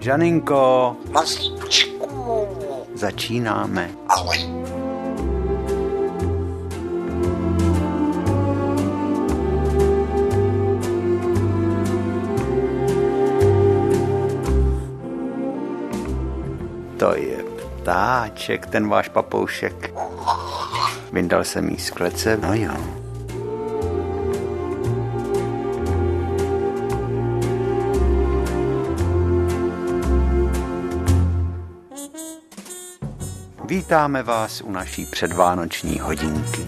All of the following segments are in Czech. Žaninko, Vlastíčku, začínáme. Ahoj. To je ptáček, ten váš papoušek. Vyndal jsem jí z klece, no jo. Vítáme vás u naší předvánoční hodinky.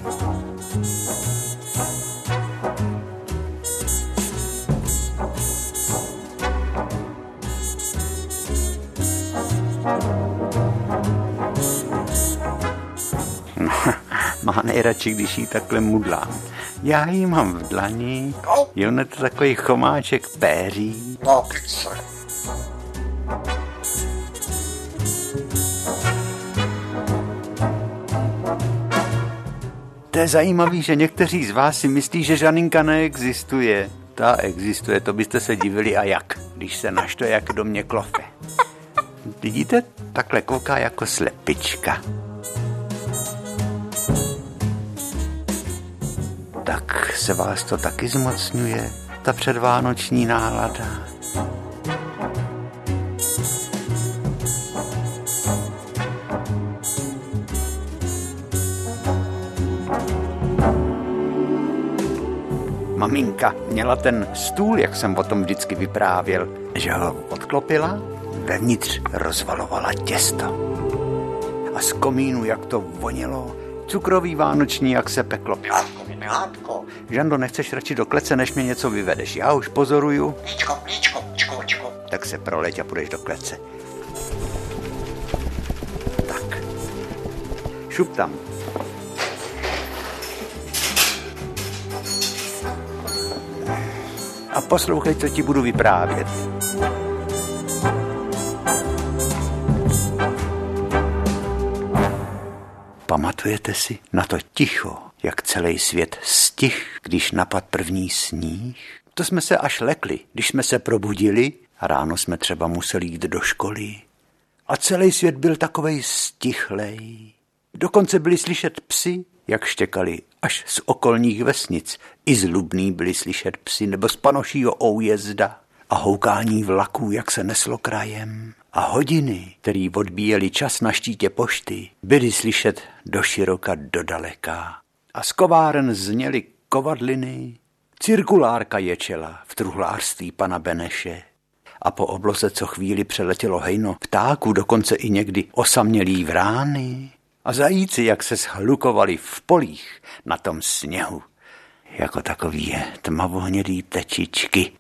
Má nejradši, když jí takhle mudlám. Já ji mám v dlani, je ona to takový chomáček péří. To je zajímavý, že někteří z vás si myslí, že Žaninka neexistuje. Ta existuje, to byste se divili a jak, když se naštve, jak do mě klofe. Vidíte, takhle kouká jako slepička. Tak se vás to taky zmocňuje, ta předvánoční nálada. Maminka měla ten stůl, jak jsem o tom vždycky vyprávěl, že ho odklopila, vevnitř rozvalovala těsto. A z komínu, jak to vonělo, cukrový vánoční, jak se peklo. Žando, nechceš radši do klece, než mě něco vyvedeš. Já už pozoruju. Tak se proleď a půjdeš do klece. Tak. Šup tam. A poslouchej, co ti budu vyprávět. Pamatujete si na to ticho, jak celý svět stih, když napadl první sníh? To jsme se až lekli, když jsme se probudili a ráno jsme třeba museli jít do školy. A celý svět byl takovej stichlej. Dokonce byli slyšet psi, jak štěkali až z okolních vesnic. I z Lubný byli slyšet psi nebo z Panošího újezda a houkání vlaků, jak se neslo krajem. A hodiny, které odbíjeli čas na štítě pošty, byly slyšet doširoka dodaleka. A z kováren zněly kovadliny, cirkulárka ječela v truhlářství pana Beneše. A po obloze co chvíli přeletělo hejno ptáků, dokonce i někdy osamělý vrány. A zajíci, jak se shlukovali v polích na tom sněhu, jako takový tmavohnědý tečičky.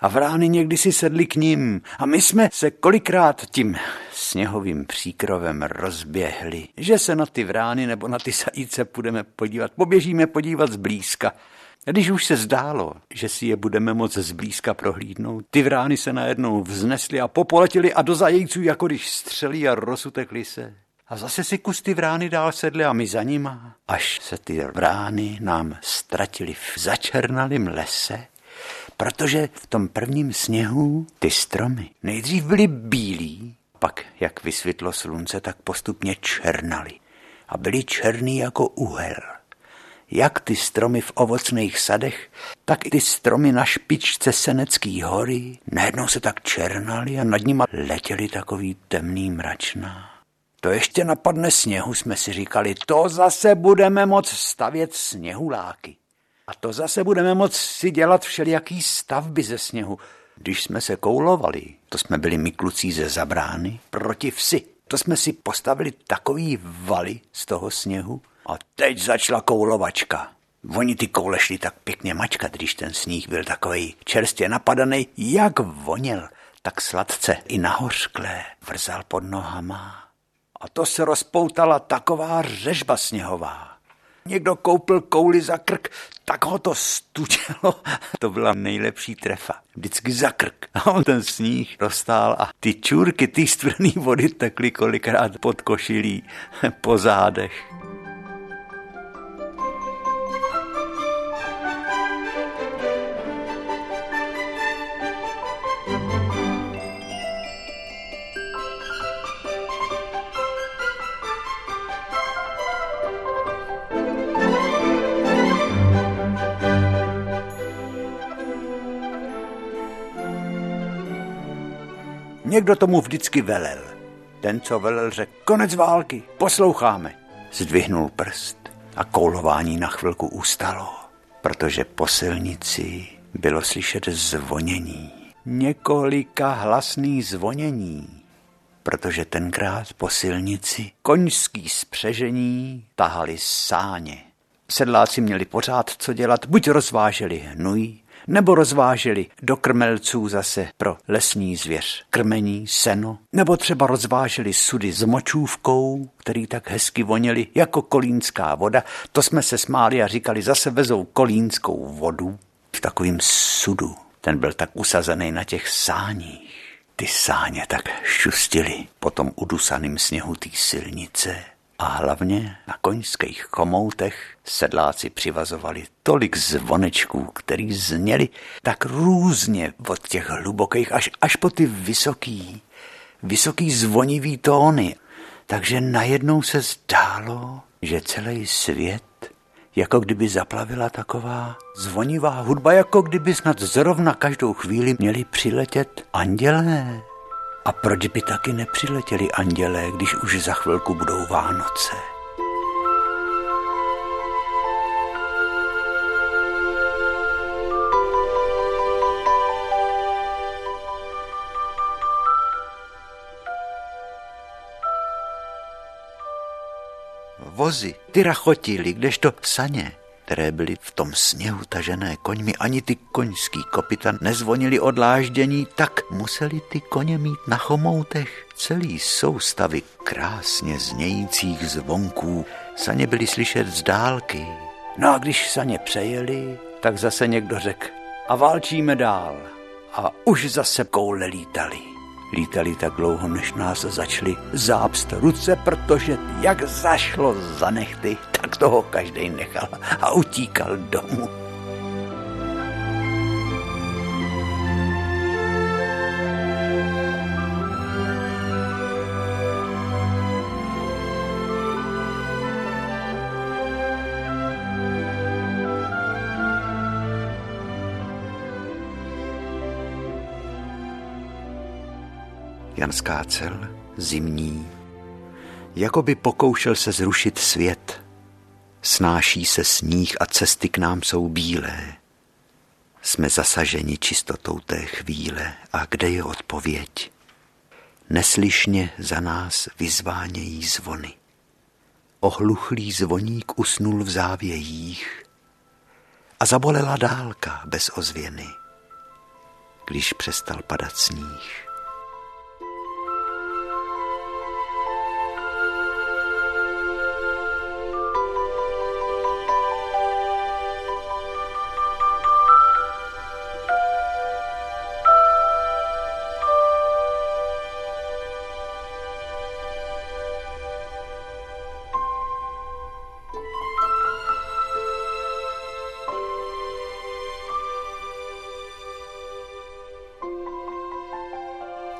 A vrány někdy si sedli k ním a my jsme se kolikrát tím sněhovým příkrovem rozběhli, že se na ty vrány nebo na ty zajíce půjdeme podívat, poběžíme podívat zblízka. Když už se zdálo, že si je budeme moc zblízka prohlídnout, ty vrány se najednou vznesly a popoletěly a do zajíců, jako když střelí a rozutekly se. A zase si kus ty vrány dál sedly a my za nima, až se ty vrány nám ztratily v začernalém lese, protože v tom prvním sněhu ty stromy nejdřív byly bílí, pak, jak vysvětlo slunce, tak postupně černaly. A byly černý jako uhel. Jak ty stromy v ovocných sadech, tak i ty stromy na špičce Senecký hory najednou se tak černaly a nad nima letěly takový temný mračná. To ještě napadne sněhu, jsme si říkali, to zase budeme moc stavět sněhuláky. A to zase budeme moc si dělat všelijaký stavby ze sněhu. Když jsme se koulovali, to jsme byli my kluci ze Zabrány proti vsi. To jsme si postavili takový valy z toho sněhu. A teď začala koulovačka. Oni ty koule šli tak pěkně mačkat, když ten sníh byl takovej čerstvě napadaný, jak voněl, tak sladce i nahořklé vrzal pod nohama. A to se rozpoutala taková řežba sněhová. Někdo koupil kouli za krk, tak ho to stučelo. To byla nejlepší trefa. Vždycky za krk. A on ten sníh roztál a ty čůrky, ty stvrný vody tekly kolikrát pod košilí, po zádech. Někdo tomu vždycky velel. Ten, co velel, řekl, konec války, posloucháme. Zdvihnul prst a koulování na chvilku ustalo, protože po silnici bylo slyšet zvonění. Několika hlasných zvonění, protože tenkrát po silnici koňský spřežení tahali sáně. Sedláci měli pořád co dělat, buď rozváželi hnůj, nebo rozváželi do krmelců zase pro lesní zvěř krmení, seno, nebo třeba rozváželi sudy s močůvkou, který tak hezky voněly jako kolínská voda. To jsme se smáli a říkali, zase vezou kolínskou vodu v takovým sudu. Ten byl tak usazený na těch sáních. Ty sáně tak šustily po tom udusaným sněhu té silnice. A hlavně na koňských chomoutech sedláci přivazovali tolik zvonečků, který zněli tak různě od těch hlubokých až po ty vysoký zvonivý tóny. Takže najednou se zdálo, že celý svět jako kdyby zaplavila taková zvonivá hudba, jako kdyby snad zrovna každou chvíli měli přiletět andělé. A proč by taky nepřiletěli andělé, když už za chvilku budou Vánoce? Vozy, ty rachotily, kdežto saně, které byly v tom sněhu tažené koňmi, ani ty koňský kopyta nezvonily odláždění, tak museli ty koně mít na chomoutech celý soustavy krásně znějících zvonků. Saně byly slyšet z dálky. No a když saně přejeli, tak zase někdo řekl, a válčíme dál. A už zase koule lítali. Lítali tak dlouho, než nás začaly zápst ruce, protože jak zašlo za nehty, tak toho každej nechal a utíkal domů. Jan Skácel, zimní, jakoby pokoušel se zrušit svět. Snáší se sníh a cesty k nám jsou bílé. Jsme zasaženi čistotou té chvíle a kde je odpověď? Neslyšně za nás vyzvánějí zvony. Ohluchlý zvoník usnul v závějích a zabolela dálka bez ozvěny, když přestal padat sníh.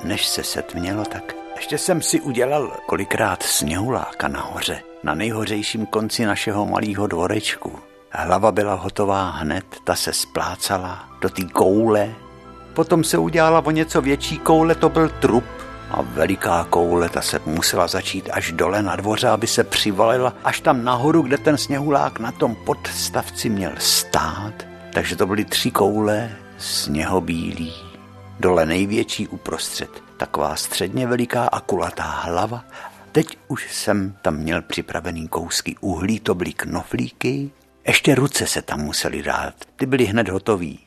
Než se setmělo, tak ještě jsem si udělal kolikrát sněhuláka nahoře, na nejhořejším konci našeho malého dvorečku. Hlava byla hotová hned, ta se splácala do té koule. Potom se udělala o něco větší koule, to byl trup. A veliká koule, ta se musela začít až dole na dvoře, aby se přivalila až tam nahoru, kde ten sněhulák na tom podstavci měl stát. Takže to byly 3 koule sněhobílí. Dole největší uprostřed, taková středně veliká a kulatá hlava. Teď už jsem tam měl připravený kousky uhlí, to byly knoflíky, Ještě ruce se tam museli dát, ty byly hned hotový,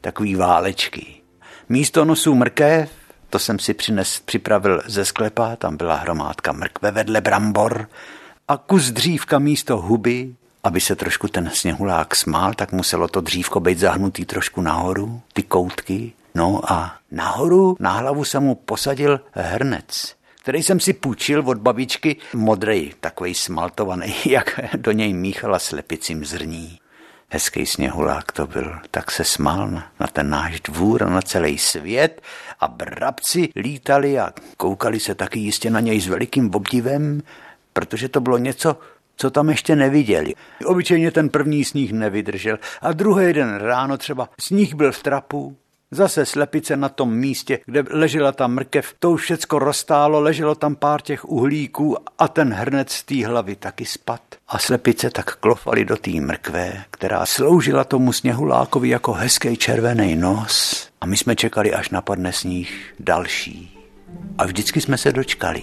takový válečky. Místo nosů mrkev, to jsem si připravil ze sklepa, tam byla hromádka mrkve vedle brambor a kus dřívka místo huby, aby se trošku ten sněhulák smál, tak muselo to dřívko být zahnutý trošku nahoru, ty koutky. No a nahoru na hlavu jsem mu posadil hrnec, který jsem si půjčil od babičky, modrej, takovej smaltovaný, jak do něj míchala slepicím zrní. Hezký sněhulák to byl, tak se smál na ten náš dvůr a na celý svět a brabci lítali a koukali se taky jistě na něj s velikým obdivem, protože to bylo něco, co tam ještě neviděli. Obyčejně ten první sníh nevydržel a druhý den ráno třeba sníh byl v trapu. Zase slepice na tom místě, kde ležela ta mrkev, to už všecko roztálo, leželo tam pár těch uhlíků a ten hrnec z té hlavy taky spad. A slepice tak klofaly do té mrkve, která sloužila tomu sněhulákovi jako hezký červený nos. A my jsme čekali, až napadne sníh další. A vždycky jsme se dočkali.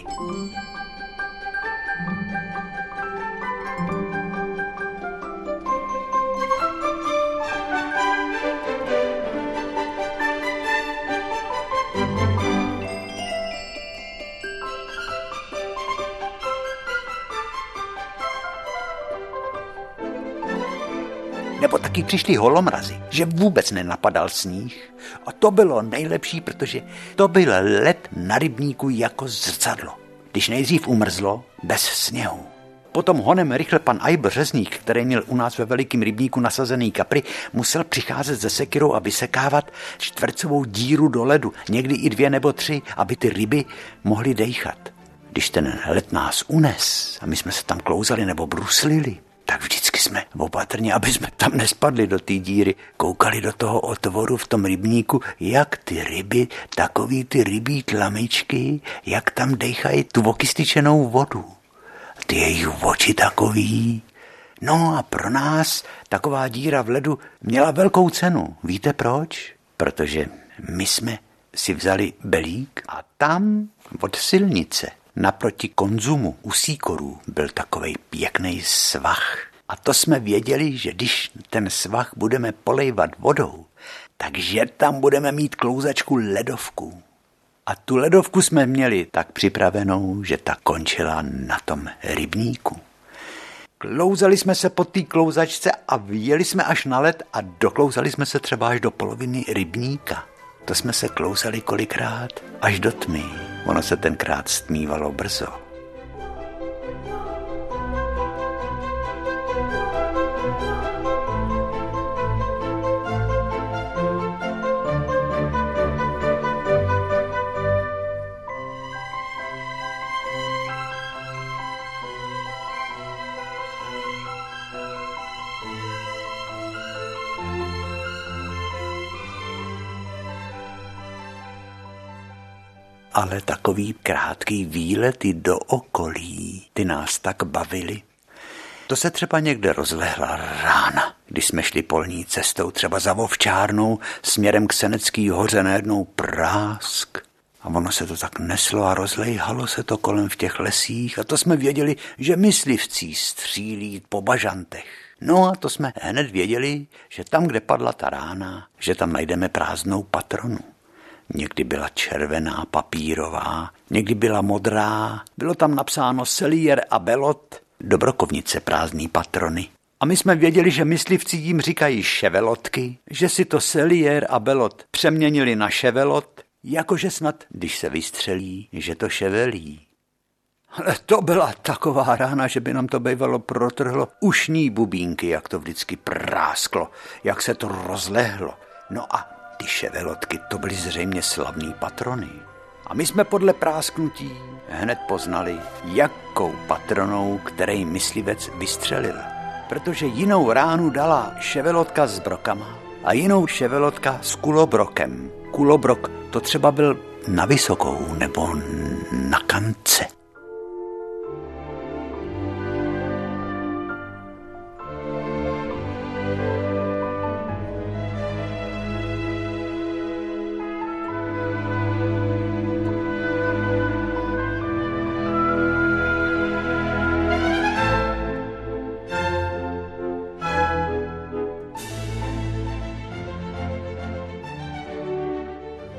Nebo taky přišly holomrazy, že vůbec nenapadal sníh. A to bylo nejlepší, protože to byl led na rybníku jako zrcadlo. Když nejdřív umrzlo, bez sněhu. Potom honem rychle pan Ajbl Řezník, který měl u nás ve velikém rybníku nasazený kapry, musel přicházet ze sekyrou a vysekávat čtvercovou díru do ledu, někdy i 2 nebo 3, aby ty ryby mohly dejchat. Když ten led nás unes a my jsme se tam klouzali nebo bruslili, tak vždycky jsme opatrně, aby jsme tam nespadli do té díry, koukali do toho otvoru v tom rybníku, jak ty ryby, takový ty rybí tlamičky, jak tam dejchají tu okystičenou vodu. Ty jejich oči takový. No a pro nás taková díra v ledu měla velkou cenu. Víte proč? Protože my jsme si vzali belík a tam od silnice naproti Konzumu u Síkorů byl takovej pěkný svah. A to jsme věděli, že když ten svah budeme polejvat vodou, takže tam budeme mít klouzačku ledovku. A tu ledovku jsme měli tak připravenou, že ta končila na tom rybníku. Klouzali jsme se po té klouzačce a vyjeli jsme až na led a doklouzali jsme se třeba až do poloviny rybníka. To jsme se klouzali kolikrát až do tmy. Ono se tenkrát stmívalo brzo. Ale takový krátký výlety do okolí, ty nás tak bavily. To se třeba někde rozlehla rána, když jsme šli polní cestou, třeba za Vovčárnou, směrem k Senecký hoře, najednou prásk. A ono se to tak neslo a rozlejhalo se to kolem v těch lesích a to jsme věděli, že myslivci střílí po bažantech. No a to jsme hned věděli, že tam, kde padla ta rána, že tam najdeme prázdnou patronu. Někdy byla červená, papírová, někdy byla modrá. Bylo tam napsáno Selier a Belot, do brokovnice prázdný patrony. A my jsme věděli, že myslivci jim říkají ševelotky, že si to Selier a Belot přeměnili na ševelot, jakože snad, když se vystřelí, že to ševelí. Ale to byla taková rána, že by nám to bývalo protrhlo ušní bubínky, jak to vždycky prásklo, jak se to rozlehlo. No a ty ševelotky, to byly zřejmě slavný patrony. A my jsme podle prásknutí hned poznali, jakou patronou který myslivec vystřelil. Protože jinou ránu dala ševelotka s brokama a jinou ševelotka s kulobrokem. Kulobrok to třeba byl na vysokou nebo na kance.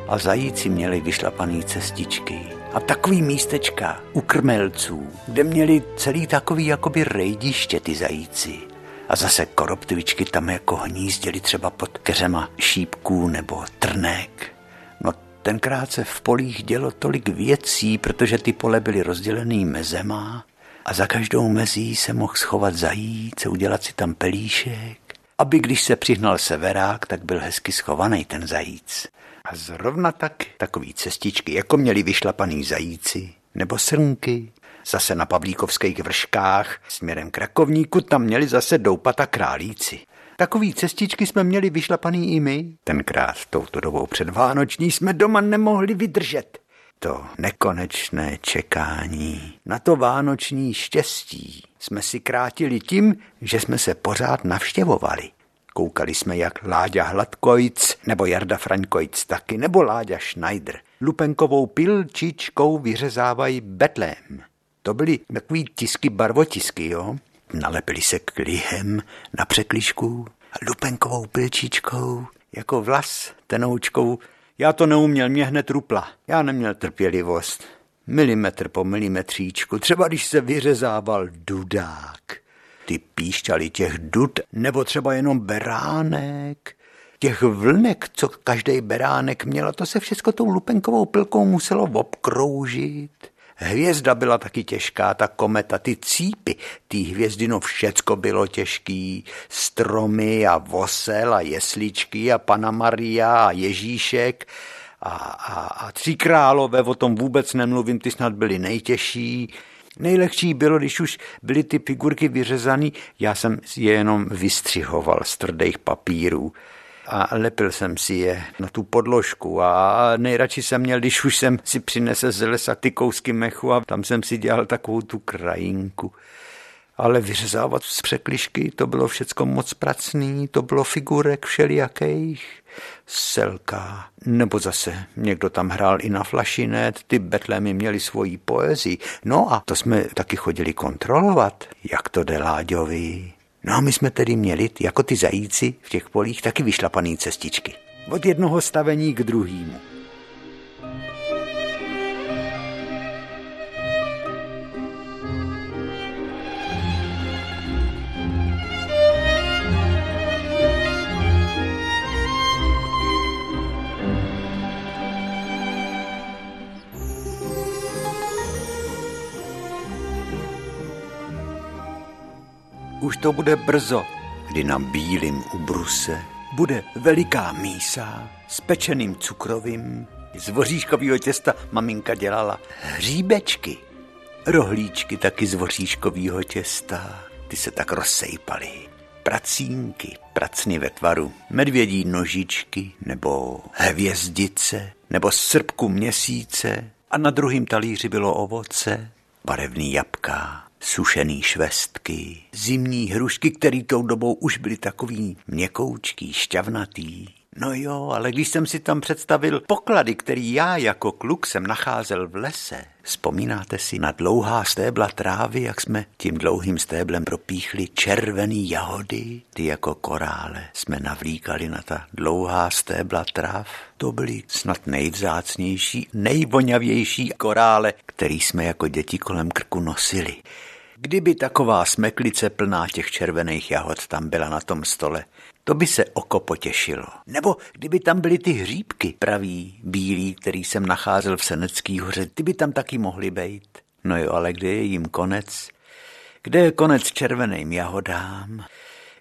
a zajíci měli vyšlapaný cestičky a takový místečka u krmelců, kde měli celý takový jakoby rejdiště ty zajíci. A zase koroptivičky tam jako hnízděly třeba pod keřema šípků nebo trnek. No tenkrát se v polích dělo tolik věcí, protože ty pole byly rozdělený mezema a za každou mezí se mohl schovat zajíc, udělat si tam pelíšek, aby když se přihnal severák, tak byl hezky schovaný ten zajíc. A zrovna tak takový cestičky, jako měli vyšlapaný zajíci nebo srnky. Zase na Pavlíkovských vrškách směrem k Rakovníku tam měli zase doupata králíci. Takový cestičky jsme měli vyšlapaný i my. Tenkrát touto dobou předvánoční jsme doma nemohli vydržet. To nekonečné čekání na to vánoční štěstí jsme si krátili tím, že jsme se pořád navštěvovali. Koukali jsme, jak Láďa Hladkojc, nebo Jarda Fraňkojc taky, nebo Láďa Schneider lupenkovou pilčičkou vyřezávají betlém. To byly takový tisky, barvotisky, jo? Nalepili se klihem na překližku a lupenkovou pilčičkou, jako vlas tenoučkou. Já to neuměl, mě hned rupla. Já neměl trpělivost. Milimetr po milimetříčku, třeba když se vyřezával dudák. Ty píšťaly těch dud, nebo třeba jenom beránek, těch vlnek, co každý beránek měl, to se všechno tou lupenkovou pilkou muselo obkroužit. Hvězda byla taky těžká, ta kometa, ty cípy, ty hvězdy, no všecko bylo těžký. Stromy a osel a jesličky a Panna Maria a Ježíšek a Tři králové, o tom vůbec nemluvím, ty snad byly nejtěžší. Nejlehčí bylo, když už byly ty figurky vyřezané, já jsem je jenom vystřihoval z tvrdých papírů a lepil jsem si je na tu podložku a nejradši jsem měl, když už jsem si přinesl z lesa ty kousky mechu a tam jsem si dělal takovou tu krajinku. Ale vyřezávat z překližky, to bylo všecko moc pracný, to bylo figurek všelijakých, selka, nebo zase někdo tam hrál i na flašinet, ty betlémy měli svoji poezii. No a to jsme taky chodili kontrolovat, jak to jde Láďovi. No a my jsme tedy měli, jako ty zajíci v těch polích, taky vyšlapaný cestičky. Od jednoho stavení k druhému. Už to bude brzo, kdy na bílým ubruse bude veliká mísa s pečeným cukrovým. Z voříškového těsta maminka dělala hříbečky, rohlíčky taky z voříškového těsta. Ty se tak rozsejpaly. Pracínky, pracny ve tvaru, medvědí nožičky nebo hvězdice nebo srpku měsíce. A na druhém talíři bylo ovoce, barevný jabka, sušený švestky, zimní hrušky, které tou dobou už byly takový měkoučký, šťavnatý. No jo, ale když jsem si tam představil poklady, který já jako kluk jsem nacházel v lese, vzpomínáte si na dlouhá stébla trávy, jak jsme tím dlouhým stéblem propíchli červený jahody, ty jako korále jsme navlíkali na ta dlouhá stébla tráv. To byly snad nejvzácnější, nejvoňavější korále, který jsme jako děti kolem krku nosili. Kdyby taková smeklice plná těch červených jahod tam byla na tom stole, to by se oko potěšilo. Nebo kdyby tam byly ty hříbky pravý, bílý, který jsem nacházel v Senecký hoře, ty by tam taky mohly být. No jo, ale kde je jim konec? Kde je konec červeným jahodám?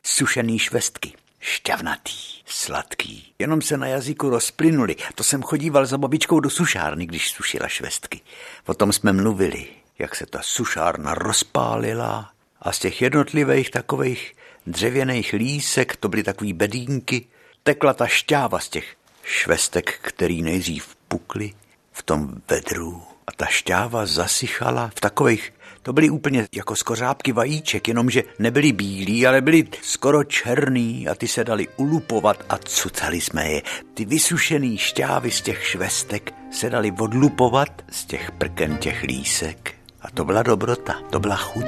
Sušený švestky, šťavnatý, sladký, jenom se na jazyku rozplynuli. To jsem chodíval za babičkou do sušárny, když sušila švestky. O tom jsme mluvili, jak se ta sušárna rozpálila a z těch jednotlivých takových dřevěných lísek, to byly takový bedínky, tekla ta šťáva z těch švestek, který nejdřív pukly v tom vedru. A ta šťáva zasychala v takových, to byly úplně jako skořápky vajíček, jenomže nebyly bílí, ale byly skoro černý a ty se dali ulupovat a cucali jsme je. Ty vysušený šťávy z těch švestek se dali odlupovat z těch prken těch lísek. A to byla dobrota, to byla chuť.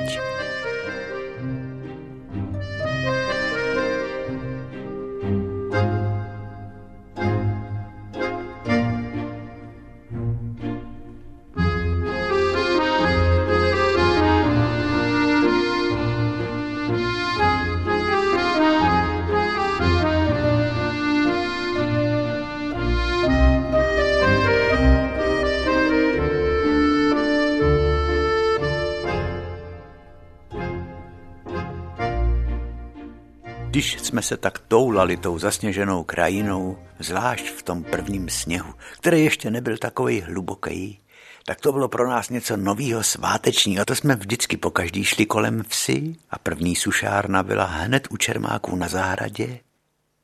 Když jsme se tak toulali tou zasněženou krajinou, zvlášť v tom prvním sněhu, který ještě nebyl takovej hluboký, tak to bylo pro nás něco novýho, svátečního. To jsme vždycky pokaždý šli kolem vsi a první sušárna byla hned u Čermáků na zahradě.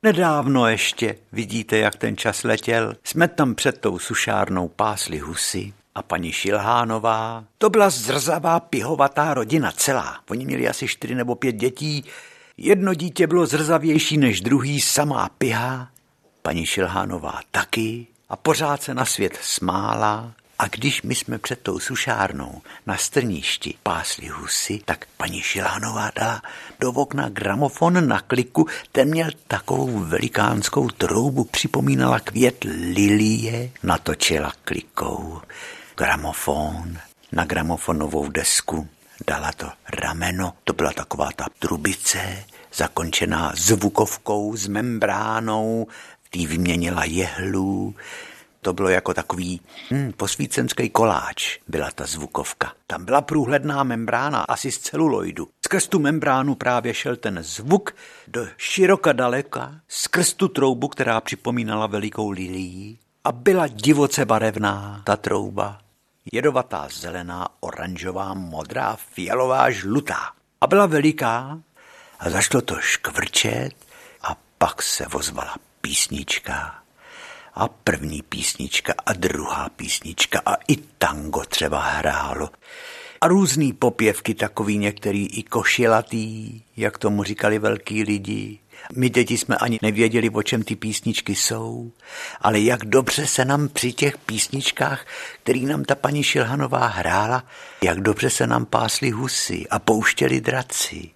Nedávno ještě, vidíte, jak ten čas letěl, jsme tam před tou sušárnou pásli husy a paní Šilhánová. To byla zrzavá, pihovatá rodina celá. Oni měli asi 4 nebo 5 dětí. Jedno dítě bylo zrzavější než druhý, samá piha. Paní Šilhánová taky a pořád se na svět smála. A když my jsme před tou sušárnou na Strništi pásli husy, tak paní Šilhánová dala do okna gramofon na kliku, ten měl takovou velikánskou troubu, připomínala květ lilie, natočila klikou gramofon na gramofonovou desku, dala to rameno, to byla taková ta trubice, zakončená zvukovkou s membránou, v té vyměnila jehlu. To bylo jako takový posvícenský koláč, byla ta zvukovka. Tam byla průhledná membrána, asi z celuloidu. Skrz tu membránu právě šel ten zvuk do široka daleka, skrz tu troubu, která připomínala velikou lilii. A byla divoce barevná ta trouba. Jedovatá, zelená, oranžová, modrá, fialová, žlutá. A byla veliká a začalo to škvrčet a pak se ozvala písnička. A první písnička a druhá písnička a i tango třeba hrálo. A různý popěvky, takový některý i košilatý, jak tomu říkali velký lidi. My děti jsme ani nevěděli, o čem ty písničky jsou, ale jak dobře se nám při těch písničkách, který nám ta paní Šilhanová hrála, jak dobře se nám pásly husy a pouštěli draci.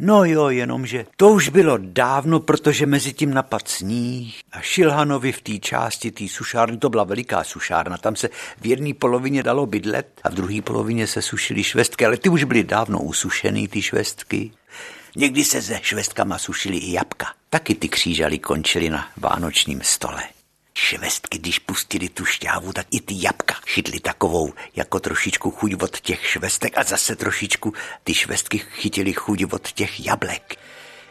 No jo, jenomže to už bylo dávno, protože mezi tím napad sníh a Šilhanovi v té části té sušárny, to byla veliká sušárna, tam se v jedné polovině dalo bydlet a v druhé polovině se sušily švestky, ale ty už byly dávno usušený, ty švestky. Někdy se se švestkama sušily i jabka, taky ty křížaly končily na vánočním stole. Švestky, když pustili tu šťávu, tak i ty jabka chytly takovou jako trošičku chuť od těch švestek a zase trošičku ty švestky chytily chuť od těch jablek.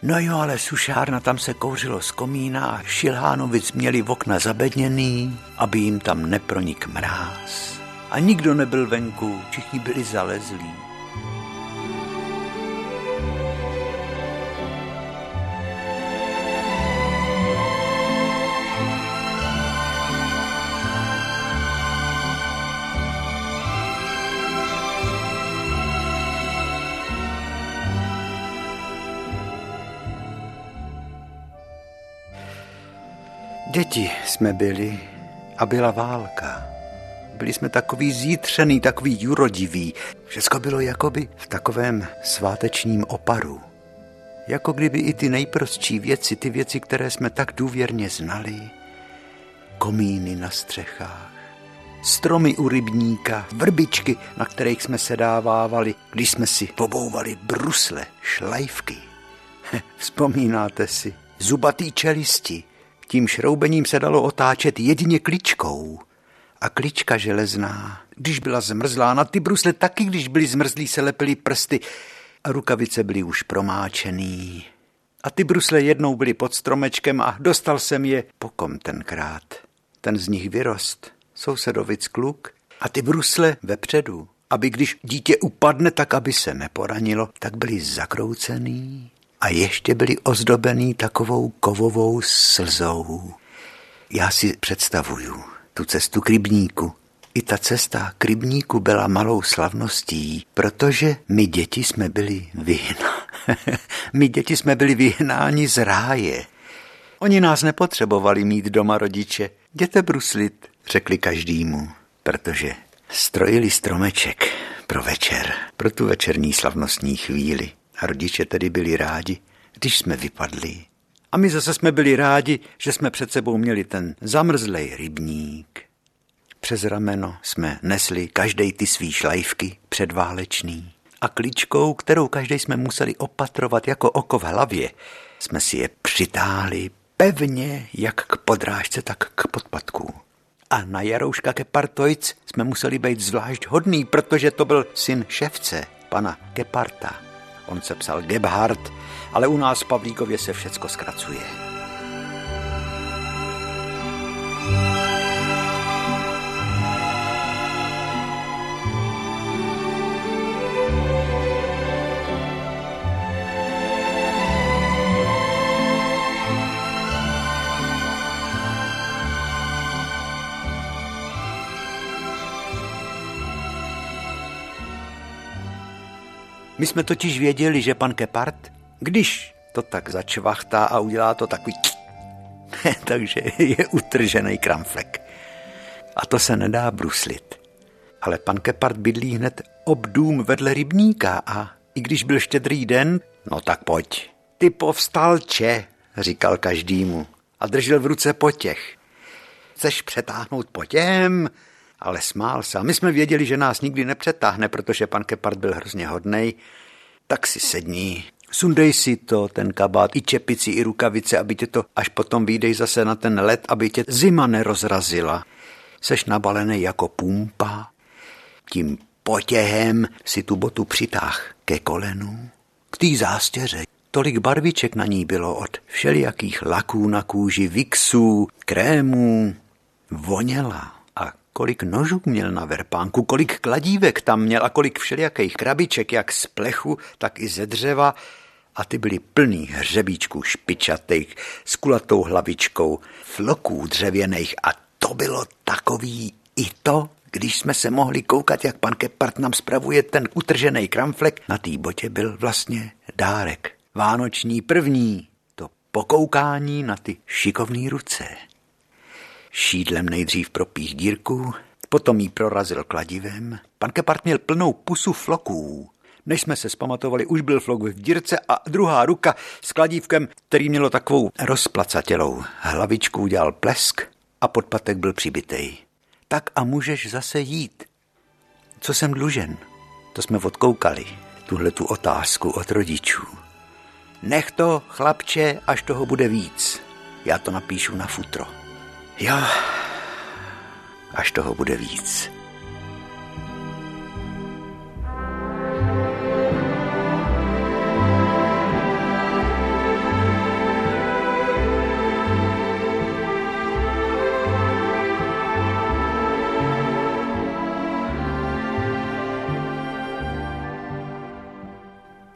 No jo, ale sušárna, tam se kouřilo z komína a Šilhánovic měli okna zabedněný, aby jim tam nepronik mráz. A nikdo nebyl venku, všichni byli zalezlí. Děti jsme byli a byla válka. Byli jsme takový zítřený, takový jurodivý. Všecko bylo jakoby v takovém svátečním oparu. Jako kdyby i ty nejprostší věci, ty věci, které jsme tak důvěrně znali, komíny na střechách, stromy u rybníka, vrbičky, na kterých jsme sedávávali, když jsme si pobouvali brusle, šlajvky. Vzpomínáte si, zubatý čelisti. Tím šroubením se dalo otáčet jedině kličkou. A klička železná, když byla zmrzlá, na ty brusle taky, když byly zmrzlí, se lepily prsty a rukavice byly už promáčený. A ty brusle jednou byly pod stromečkem a dostal jsem je pokom tenkrát. Ten z nich vyrost, sousedovic kluk, a ty brusle vepředu, aby když dítě upadne, tak aby se neporanilo, tak byly zakroucený. A ještě byli ozdobený takovou kovovou slzou. Já si představuju tu cestu k rybníku. I ta cesta k rybníku byla malou slavností, protože my děti jsme byli vyhnáni z ráje. Oni nás nepotřebovali mít doma rodiče. Jděte bruslit, řekli každému, protože strojili stromeček pro večer, pro tu večerní slavnostní chvíli. A rodiče tedy byli rádi, když jsme vypadli. A my zase jsme byli rádi, že jsme před sebou měli ten zamrzlej rybník. Přes rameno jsme nesli každej ty svý šlajvky předválečný. A kličkou, kterou každej jsme museli opatrovat jako oko v hlavě, jsme si je přitáhli pevně jak k podrážce, tak k podpatku. A na Jarouška Kepartojc jsme museli být zvlášť hodný, protože to byl syn ševce, pana Keparta. On se psal Gebhardt, ale u nás v Pavlíkově se všecko zkracuje. My jsme totiž věděli, že pan Kepart, když to tak začvachtá a udělá to takový takže je utržený kramflek. A to se nedá bruslit. Ale pan Kepart bydlí hned obdům vedle rybníka a i když byl štědrý den, no tak pojď. Ty povstalče, říkal každému a držel v ruce potěch. Chceš přetáhnout potěm? Ale smál se. A my jsme věděli, že nás nikdy nepřetáhne, protože pan Kepart byl hrozně hodnej. Tak si sedni, sundej si to, ten kabát, i čepici, i rukavice, aby tě to, až potom vyjdeš zase na ten led, aby tě zima nerozrazila. Seš nabalený jako pumpa. Tím potěhem si tu botu přitáh ke kolenu, k té zástěře. Tolik barviček na ní bylo od všelijakých laků na kůži, vixů, krémů. Voněla. Kolik nožů měl na verpánku, kolik kladívek tam měl a kolik všelijakých krabiček, jak z plechu, tak i ze dřeva. A ty byly plný hřebíčků špičatých, s kulatou hlavičkou, floků dřevěných. A to bylo takový i to, když jsme se mohli koukat, jak pan Kepart nám spravuje ten utržený kramflek. Na té botě byl vlastně dárek, vánoční první, to pokoukání na ty šikovné ruce. Šídlem nejdřív propích dírku, potom jí prorazil kladivem. Pan Kepart měl plnou pusu floků. Než jsme se zpamatovali, už byl flok v dírce a druhá ruka s kladívkem, který mělo takovou rozplacatělou hlavičku, udělal plesk a podpatek byl přibitej. Tak a můžeš zase jít. Co jsem dlužen? To jsme odkoukali, tuhletu otázku od rodičů. Nech to, chlapče, až toho bude víc. Já to napíšu na futro. Jo, až toho bude víc.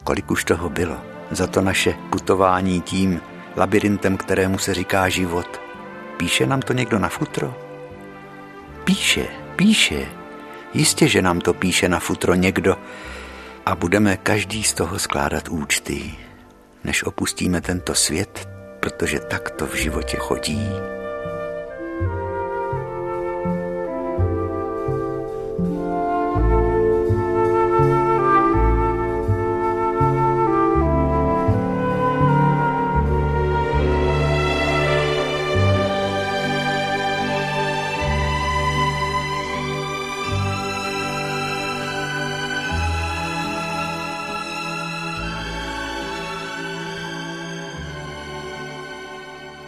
Kolik už toho bylo za to naše putování tím labirintem, kterému se říká život? Píše nám to někdo na futro? Píše. Jistě, že nám to píše na futro někdo. A budeme každý z toho skládat účty, než opustíme tento svět, protože tak to v životě chodí.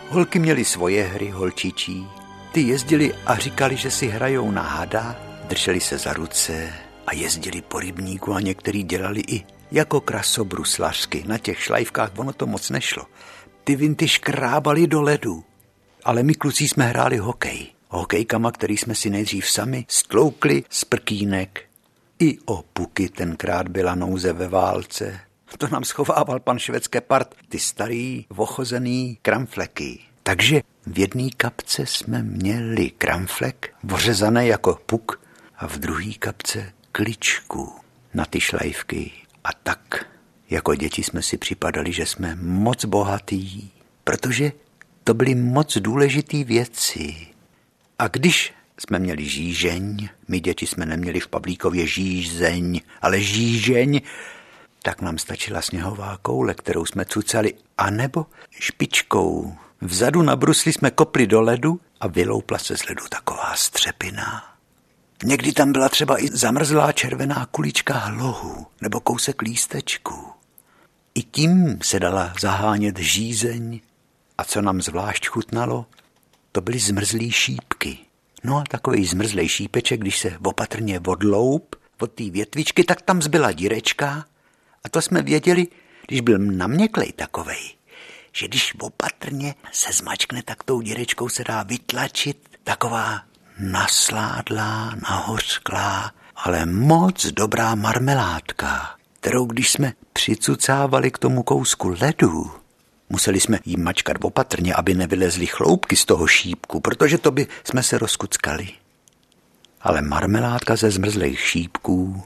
Holky měly svoje hry, holčičí. Ty jezdili a říkali, že si hrajou na hada, drželi se za ruce a jezdili po rybníku a některý dělali i jako krasobruslařky. Na těch šlajvkách ono to moc nešlo. Ty vinty škrábaly do ledu. Ale my kluci jsme hráli hokej. Hokejkama, který jsme si nejdřív sami stloukli z prkínek. I o puky tenkrát byla nouze ve válce. To nám schovával pan švédské part, ty starý, ochozený kramfleky. Takže v jedné kapce jsme měli kramflek, ořezaný jako puk, a v druhé kapce kličku na ty šlajvky. A tak, jako děti jsme si připadali, že jsme moc bohatí, protože to byly moc důležité věci. A když jsme měli žížeň, my děti jsme neměli v Pavlíkově žízeň, ale žížeň, tak nám stačila sněhová koule, kterou jsme cucali, anebo špičkou. Vzadu na brusli jsme kopli do ledu a vyloupla se z ledu taková střepina. Někdy tam byla třeba i zamrzlá červená kulička hlohu nebo kousek lístečku. I tím se dala zahánět žízeň a co nám zvlášť chutnalo, to byly zmrzlý šípky. No a takový zmrzlej šípeček, když se opatrně odloup od té větvičky, tak tam zbyla dírečka. A to jsme věděli, když byl naměklej takovej, že když opatrně se zmačkne, tak tou dírečkou se dá vytlačit taková nasládlá, nahořklá, ale moc dobrá marmeládka, kterou když jsme přicucávali k tomu kousku ledu, museli jsme jí mačkat opatrně, aby nevylezly chloupky z toho šípku, protože to by jsme se rozkuckali. Ale marmeládka ze zmrzlých šípků...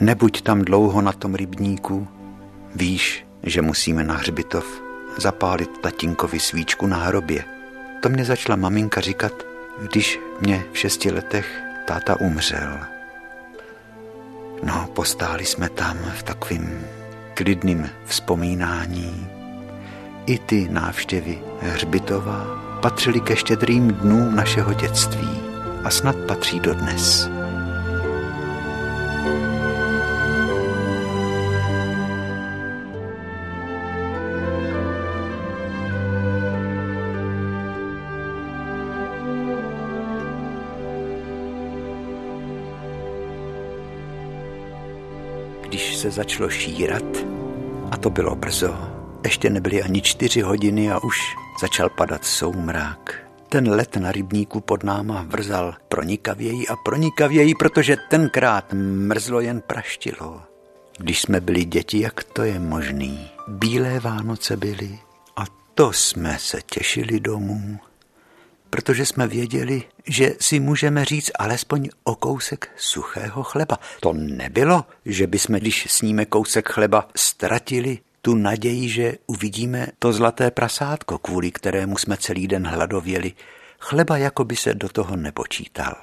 Nebuď tam dlouho na tom rybníku, víš, že musíme na hřbitov zapálit tatínkovi svíčku na hrobě. To mě začala maminka říkat, když mě v 6 letech táta umřel. No, postáli jsme tam v takovým klidným vzpomínání. I ty návštěvy hřbitova patřily ke štědrým dnům našeho dětství a snad patří dodnes. Když se začalo šírat, a to bylo brzo, ještě nebyly ani 4 hodiny a už začal padat soumrak. Ten led na rybníku pod náma vrzal pronikavěji a pronikavěji, protože tenkrát mrzlo jen praštilo. Když jsme byli děti, jak to je možný? Bílé Vánoce byly a to jsme se těšili domů, protože jsme věděli, že si můžeme říct alespoň o kousek suchého chleba. To nebylo, že bychom, když sníme kousek chleba, ztratili tu naději, že uvidíme to zlaté prasátko, kvůli kterému jsme celý den hladověli. Chleba jako by se do toho nepočítal.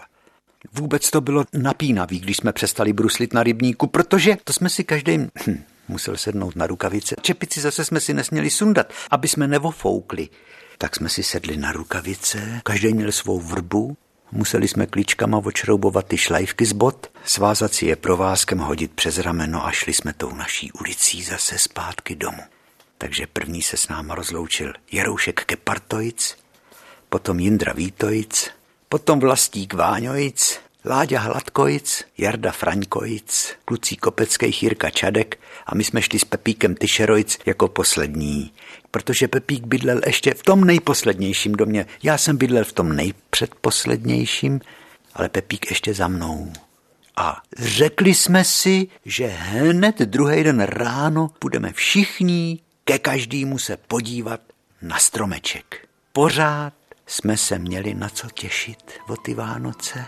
Vůbec to bylo napínavý, když jsme přestali bruslit na rybníku, protože to jsme si každý... musel sednout na rukavice. Čepici zase jsme si nesměli sundat, aby jsme nevofoukli. Tak jsme si sedli na rukavice, každý měl svou vrbu, museli jsme klíčkama odšroubovat ty šlajvky z bot, svázat si je provázkem, hodit přes rameno a šli jsme tou naší ulicí zase zpátky domů. Takže první se s náma rozloučil Jaroušek Kepartojc, potom Jindra Výtojic, potom Vlastík Váňojic, Láďa Hladkojc, Jarda Fraňkojc, kluci Kopeckých Jirka Čadek a my jsme šli s Pepíkem Tyšerojic jako poslední, protože Pepík bydlel ještě v tom nejposlednějším domě. Já jsem bydlel v tom nejpředposlednějším, ale Pepík ještě za mnou. A řekli jsme si, že hned druhý den ráno budeme všichni ke každému se podívat na stromeček. Pořád jsme se měli na co těšit o ty Vánoce.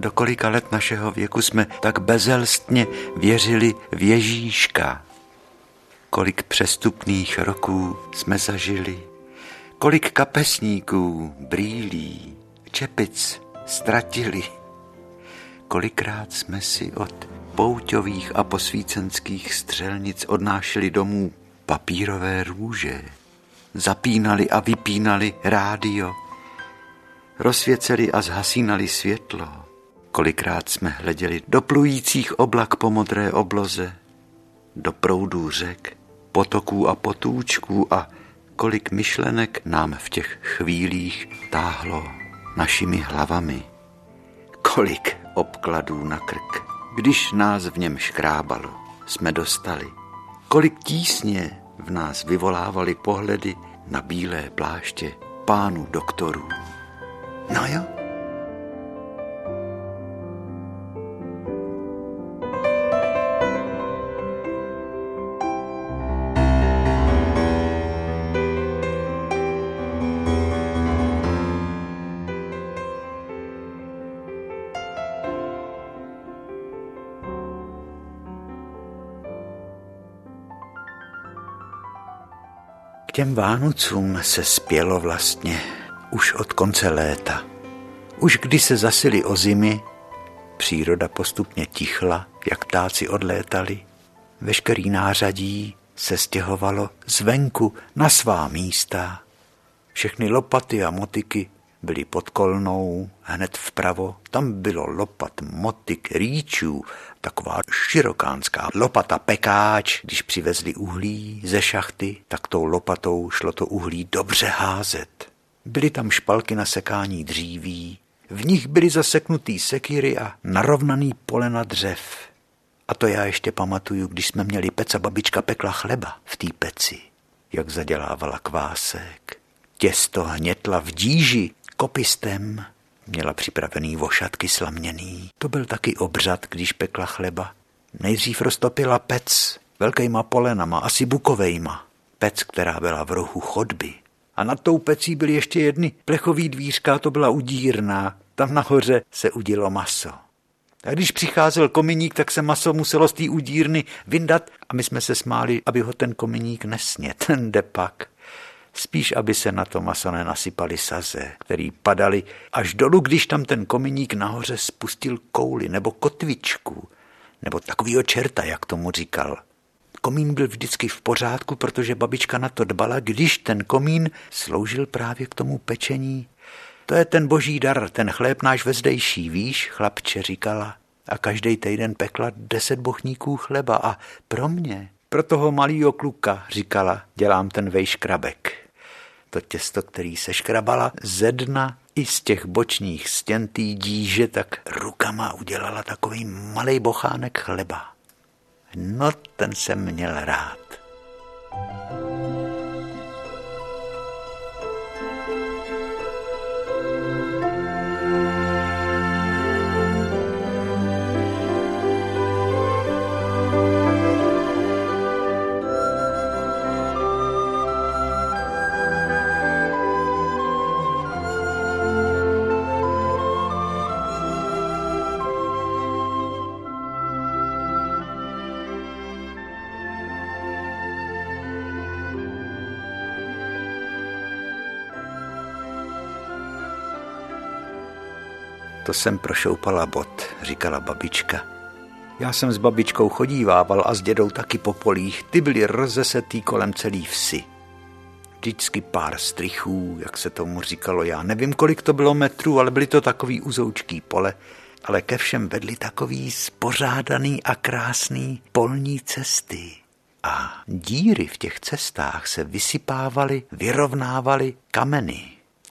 Do kolika let našeho věku jsme tak bezelstně věřili v Ježíška. Kolik přestupných roků jsme zažili, kolik kapesníků, brýlí, čepic ztratili. Kolikrát jsme si od pouťových a posvícenských střelnic odnášeli domů papírové růže, zapínali a vypínali rádio, rozsvěceli a zhasínali světlo. Kolikrát jsme hleděli do plujících oblak po modré obloze, do proudů řek, potoků a potůčků a kolik myšlenek nám v těch chvílích táhlo našimi hlavami. Kolik obkladů na krk, když nás v něm škrábalo, jsme dostali. Kolik tísně v nás vyvolávaly pohledy na bílé pláště pánů doktorů. No jo. těm Vánocům se spělo vlastně už od konce léta. Už když se zasily ozimy, příroda postupně tichla, jak ptáci odlétali. Veškerý nářadí se stěhovalo zvenku na svá místa. Všechny lopaty a motyky byly pod Kolnou, hned vpravo. Tam bylo lopat, motyk, rýčů, taková širokánská lopata pekáč. Když přivezli uhlí ze šachty, tak tou lopatou šlo to uhlí dobře házet. Byly tam špalky na sekání dříví, v nich byly zaseknutý sekyry a narovnaný polena dřev. A to já ještě pamatuju, když jsme měli pec a babička pekla chleba v té peci, jak zadělávala kvásek. Těsto hnětla v díži kopistem, měla připravený vošatky slaměný. To byl taky obřad, když pekla chleba. Nejdřív roztopila pec velkejma polenama, asi bukovejma. Pec, která byla v rohu chodby. A nad tou pecí byly ještě jedny plechový dvířka, to byla udírna. Tam nahoře se udilo maso. A když přicházel kominík, tak se maso muselo z té udírny vyndat a my jsme se smáli, aby ho ten kominík nesnět. Ten depak. Spíš, aby se na to maso nenasypaly saze, který padaly až dolů, když tam ten kominík nahoře spustil kouli nebo kotvičku, nebo takovýho čerta, jak tomu říkal. Komín byl vždycky v pořádku, protože babička na to dbala, když ten komín sloužil právě k tomu pečení. To je ten boží dar, ten chléb náš vezdejší, víš, chlapče, říkala. A každý týden pekla 10 bochníků chleba a pro mě, pro toho malýho kluka, říkala, dělám ten vejškrabek. To těsto, který se škrabala ze dna i z těch bočních stěn té díže, tak rukama udělala takový malej bochánek chleba. No, ten jsem měl rád. To jsem prošoupala bod, říkala babička. Já jsem s babičkou chodívával a s dědou taky po polích. Ty byly rozesetý kolem celý vsi. Vždycky pár strychů, jak se tomu říkalo. Já nevím, kolik to bylo metrů, ale byly to takový uzoučký pole. Ale ke všem vedly takový spořádaný a krásný polní cesty. A díry v těch cestách se vysypávaly, vyrovnávaly kameny.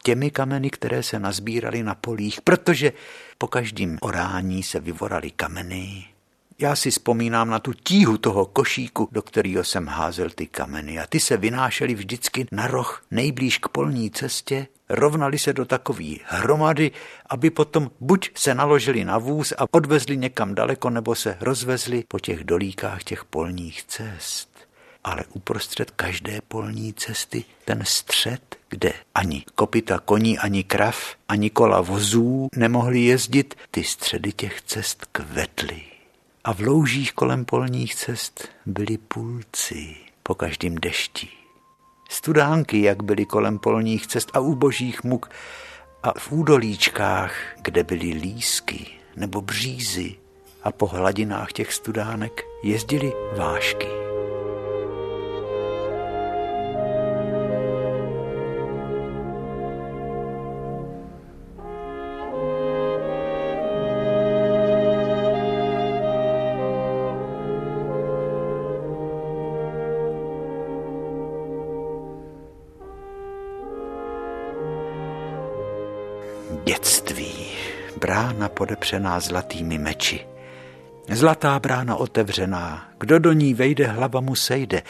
Těmi kameny, které se nazbíraly na polích, protože po každém orání se vyvoraly kameny. Já si vzpomínám na tu tíhu toho košíku, do kterého jsem házel ty kameny a ty se vynášely vždycky na roh nejblíž k polní cestě, rovnaly se do takové hromady, aby potom buď se naložili na vůz a odvezli někam daleko, nebo se rozvezli po těch dolíkách těch polních cest. Ale uprostřed každé polní cesty ten střed, kde ani kopyta koní, ani krav, ani kola vozů nemohli jezdit, ty středy těch cest kvetly. A v loužích kolem polních cest byly půlci po každém dešti. Studánky, jak byly kolem polních cest a u božích muk a v údolíčkách, kde byly lísky nebo břízy a po hladinách těch studánek jezdily vášky. Dětství. Brána podepřená zlatými meči. Zlatá brána otevřená. Kdo do ní vejde, hlava mu sejde.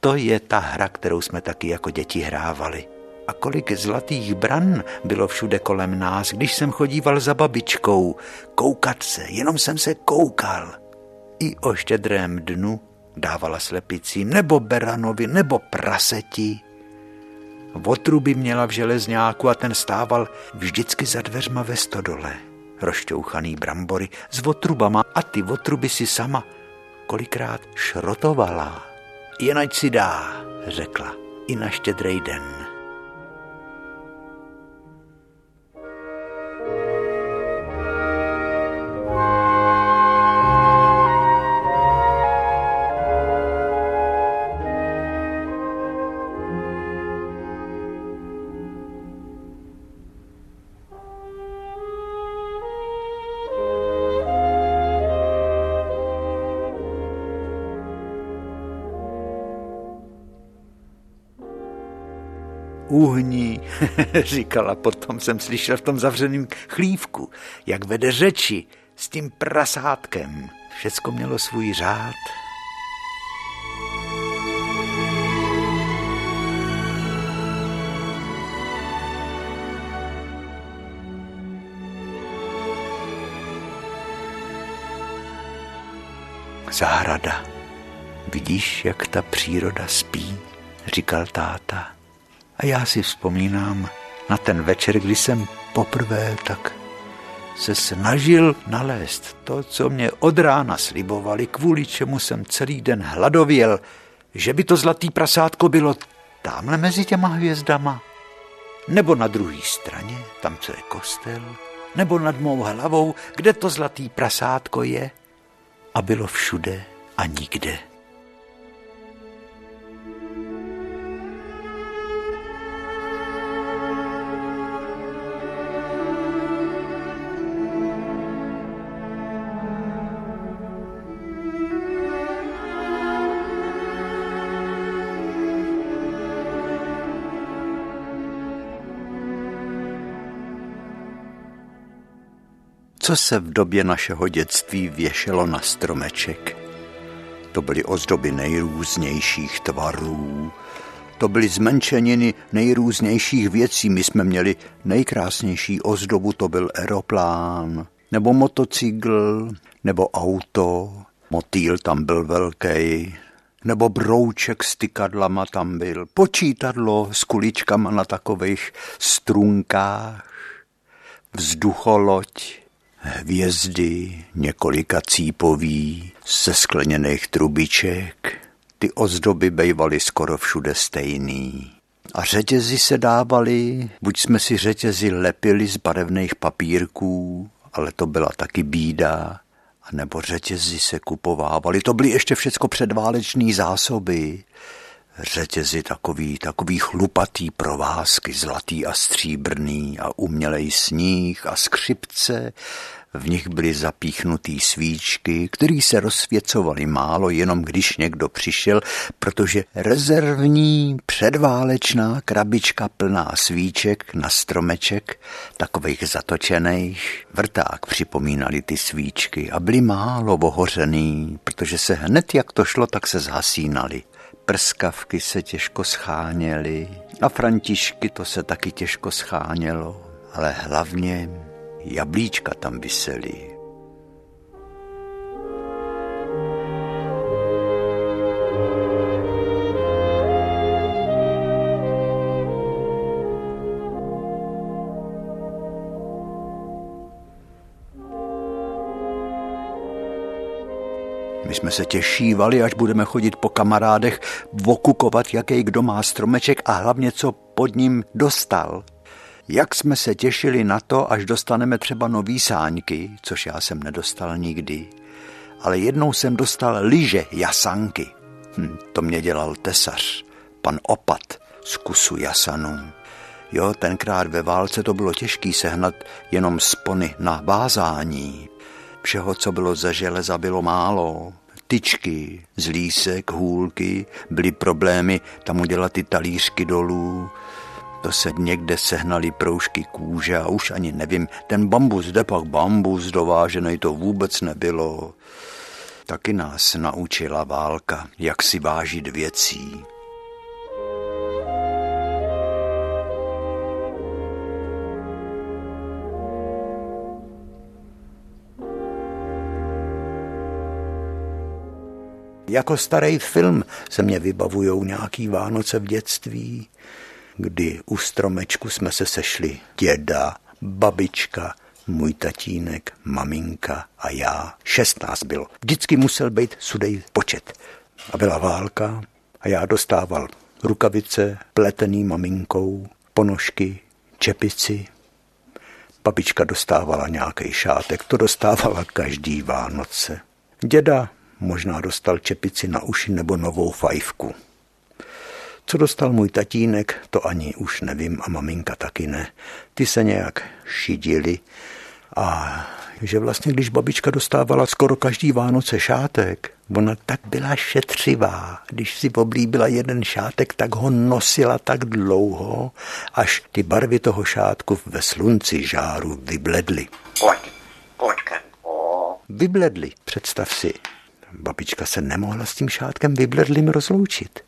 To je ta hra, kterou jsme taky jako děti hrávali. A kolik zlatých bran bylo všude kolem nás, když jsem chodíval za babičkou. Koukat se, jenom jsem se koukal. I o štědrém dnu dávala slepici, nebo beranovi, nebo praseti. Otruby měla v železňáku a ten stával vždycky za dveřma ve stodole. Rošťouchaný brambory s otrubama a ty otruby si sama kolikrát šrotovala. Jen ať si dá, řekla. i na Štědrý den. Úhní, říkala, potom jsem slyšel v tom zavřeném chlívku, jak vede řeči s tím prasátkem. Všecko mělo svůj řád. Zahrada. Vidíš, jak ta příroda spí, říkal táta. A já si vzpomínám na ten večer, kdy jsem poprvé tak se snažil nalézt to, co mě od rána slibovali, kvůli čemu jsem celý den hladověl, že by to zlatý prasátko bylo tamhle mezi těma hvězdama, nebo na druhé straně, tam, co je kostel, nebo nad mou hlavou, kde to zlatý prasátko je, a bylo všude a nikde. Co se v době našeho dětství věšelo na stromeček? To byly ozdoby nejrůznějších tvarů, to byly zmenšeniny nejrůznějších věcí. My jsme měli nejkrásnější ozdobu, to byl aeroplán, nebo motocykl, nebo auto, motýl tam byl velký, nebo brouček s tykadlama tam byl, počítadlo s kuličkama na takových strunkách, vzducholoď, hvězdy, několika cípový, ze skleněných trubiček. Ty ozdoby bejvaly skoro všude stejný. A řetězy se dávaly, buď jsme si řetězy lepili z barevných papírků, ale to byla taky bída, anebo řetězy se kupovávaly. To byly ještě všecko předválečné zásoby. Řetězy takový chlupatý provázky, zlatý a stříbrný a umělej sníh a skřipce. V nich byly zapíchnutý svíčky, které se rozsvěcovaly málo, jenom když někdo přišel, protože rezervní předválečná krabička plná svíček na stromeček, takových zatočených, vrták připomínaly ty svíčky a byly málo ohořený, protože se hned jak to šlo, tak se zhasínaly. Prskavky se těžko scháněly a františky to se taky těžko schánělo, ale hlavně jablíčka tam visely. My jsme se těšívali, až budeme chodit po kamarádech, vokukovat, jaký kdo má stromeček a hlavně, co pod ním dostal. Jak jsme se těšili na to, až dostaneme třeba nový sáňky, což já jsem nedostal nikdy, ale jednou jsem dostal lyže jasanky. To mě dělal tesař, pan Opat z kusu jasanů. Jo, tenkrát ve válce to bylo těžký sehnat jenom spony na vázání. Všeho, co bylo ze železa, bylo málo. Tyčky, z lísek, hůlky, byly problémy tam udělat ty talířky dolů. To se někde sehnaly proužky kůže a už ani nevím. Ten bambus, depak bambus dovážený, to vůbec nebylo. Taky nás naučila válka, jak si vážit věcí. Jako starý film se mě vybavujou nějaký Vánoce v dětství, kdy u stromečku jsme se sešli děda, babička, můj tatínek, maminka a já. 16 bylo. Vždycky musel být sudej počet. A byla válka a já dostával rukavice pletený maminkou, ponožky, čepici. Babička dostávala nějaký šátek, to dostávala každý Vánoce. Děda možná dostal čepici na uši nebo novou fajfku. Co dostal můj tatínek, to ani už nevím a maminka taky ne. Ty se nějak šidili a že vlastně, když babička dostávala skoro každý Vánoce šátek, ona tak byla šetřivá. Když si oblíbila jeden šátek, tak ho nosila tak dlouho, až ty barvy toho šátku ve slunci žáru vybledly. Vybledly, představ si. Babička se nemohla s tím šátkem vybledlým rozloučit.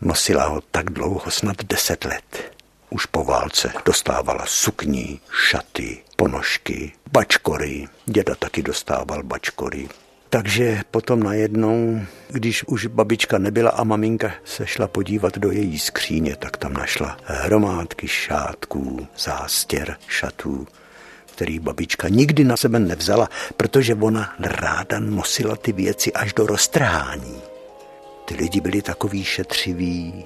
Nosila ho tak dlouho, snad 10 let. Už po válce dostávala sukni, šaty, ponožky, bačkory. Děda taky dostával bačkory. Takže potom najednou, když už babička nebyla a maminka se šla podívat do její skříně, tak tam našla hromádky šátků, zástěr, šatů, který babička nikdy na sebe nevzala, protože ona ráda nosila ty věci až do roztrhání. Ty lidi byli takový šetřiví.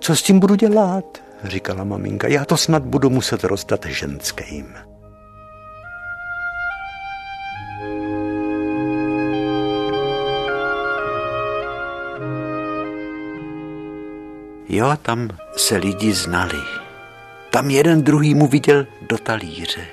Co s tím budu dělat, říkala maminka. Já to snad budu muset rozdat ženským. Jo, tam se lidi znali. Tam jeden druhý mu viděl do talíře.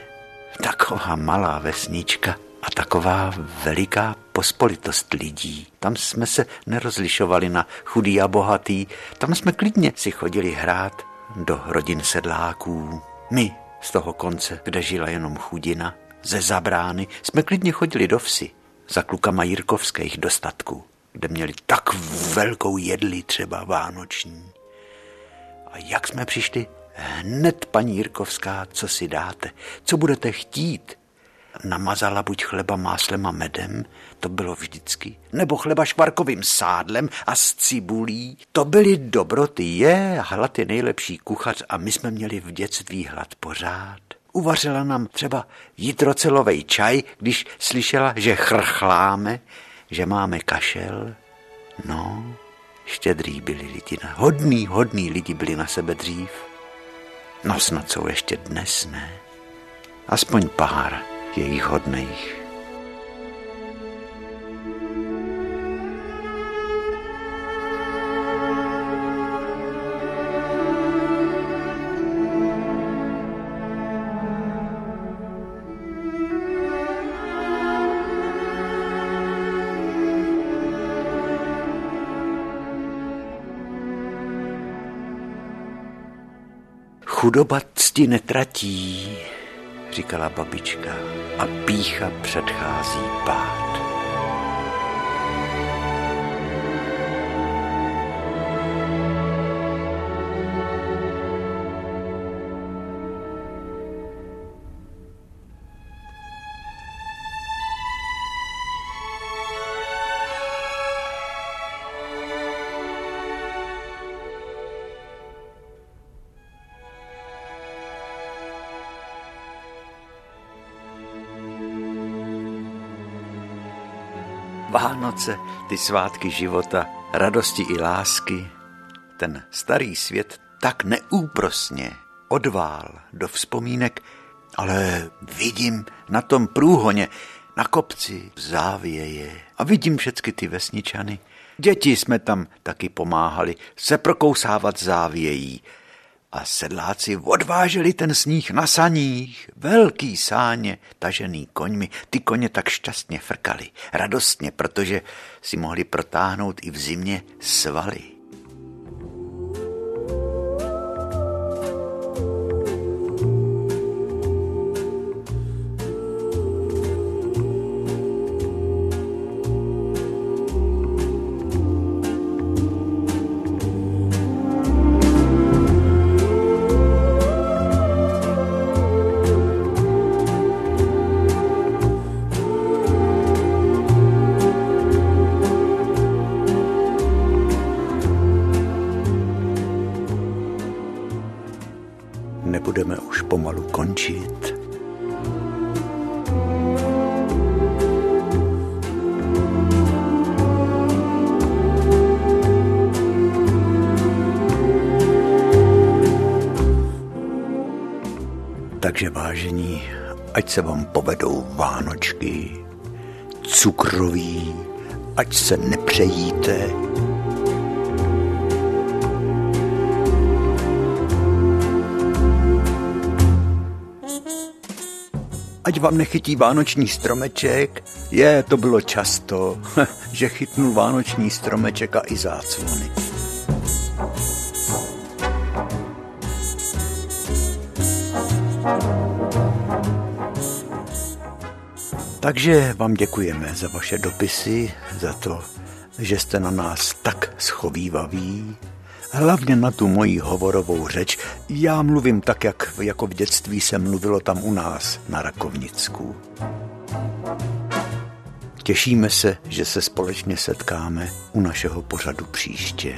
Taková malá vesnička a taková veliká pospolitost lidí. Tam jsme se nerozlišovali na chudý a bohatý. Tam jsme klidně si chodili hrát do rodin sedláků. My z toho konce, kde žila jenom chudina, ze Zabrány, jsme klidně chodili do vsi za klukama jirkovských dostatků, kde měli tak velkou jedli třeba vánoční. A jak jsme přišli? Hned paní Jirkovská, co si dáte, co budete chtít. Namazala buď chleba máslem a medem, to bylo vždycky, nebo chleba škvarkovým sádlem a s cibulí. To byly dobroty, hlad je nejlepší kuchař a my jsme měli v dětství hlad pořád. Uvařila nám třeba jitrocelovej čaj, když slyšela, že chrchláme, že máme kašel. No, štědrý byli lidi, hodný lidi byli na sebe dřív. No snad jsou ještě dnes, ne? Aspoň pár jejich hodných. Chudoba cti netratí, říkala babička, a pýcha předchází pád. Vánoce, ty svátky života, radosti i lásky, ten starý svět tak neúprosně odvál do vzpomínek, ale vidím na tom průhoně, na kopci závěje a vidím všechny ty vesničany. Děti jsme tam taky pomáhali se prokousávat závějí a sedláci odváželi ten sníh na saních, velký sáně, tažený koňmi. Ty koně tak šťastně frkali, radostně, protože si mohli protáhnout i v zimě svaly. Nebudeme už pomalu končit. Takže vážení, ať se vám povedou vánočky, cukroví, ať se nepřejíte. Ať vám nechytí vánoční stromeček, to bylo často, že chytnul vánoční stromeček a i záclony. Takže vám děkujeme za vaše dopisy, za to, že jste na nás tak schovývaví. Hlavně na tu moji hovorovou řeč. Já mluvím tak, jako v dětství se mluvilo tam u nás na Rakovnicku. Těšíme se, že se společně setkáme u našeho pořadu příště.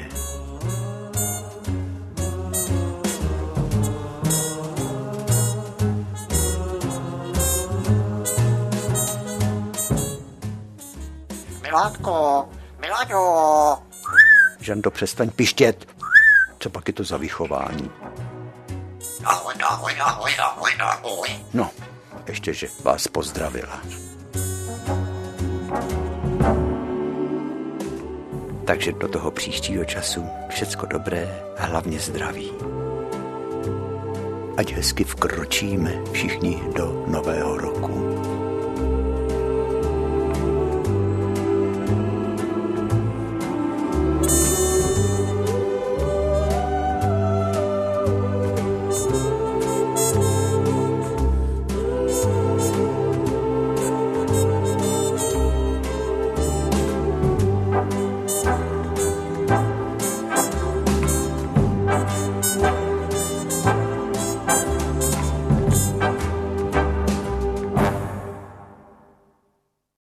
Milátko, Miláďo! Žando, přestaň pištět. Co pak je to za vychování? Ahoj. No, ještě, že vás pozdravila. Takže do toho příštího času všecko dobré a hlavně zdraví. Ať hezky vkročíme všichni do nového roku.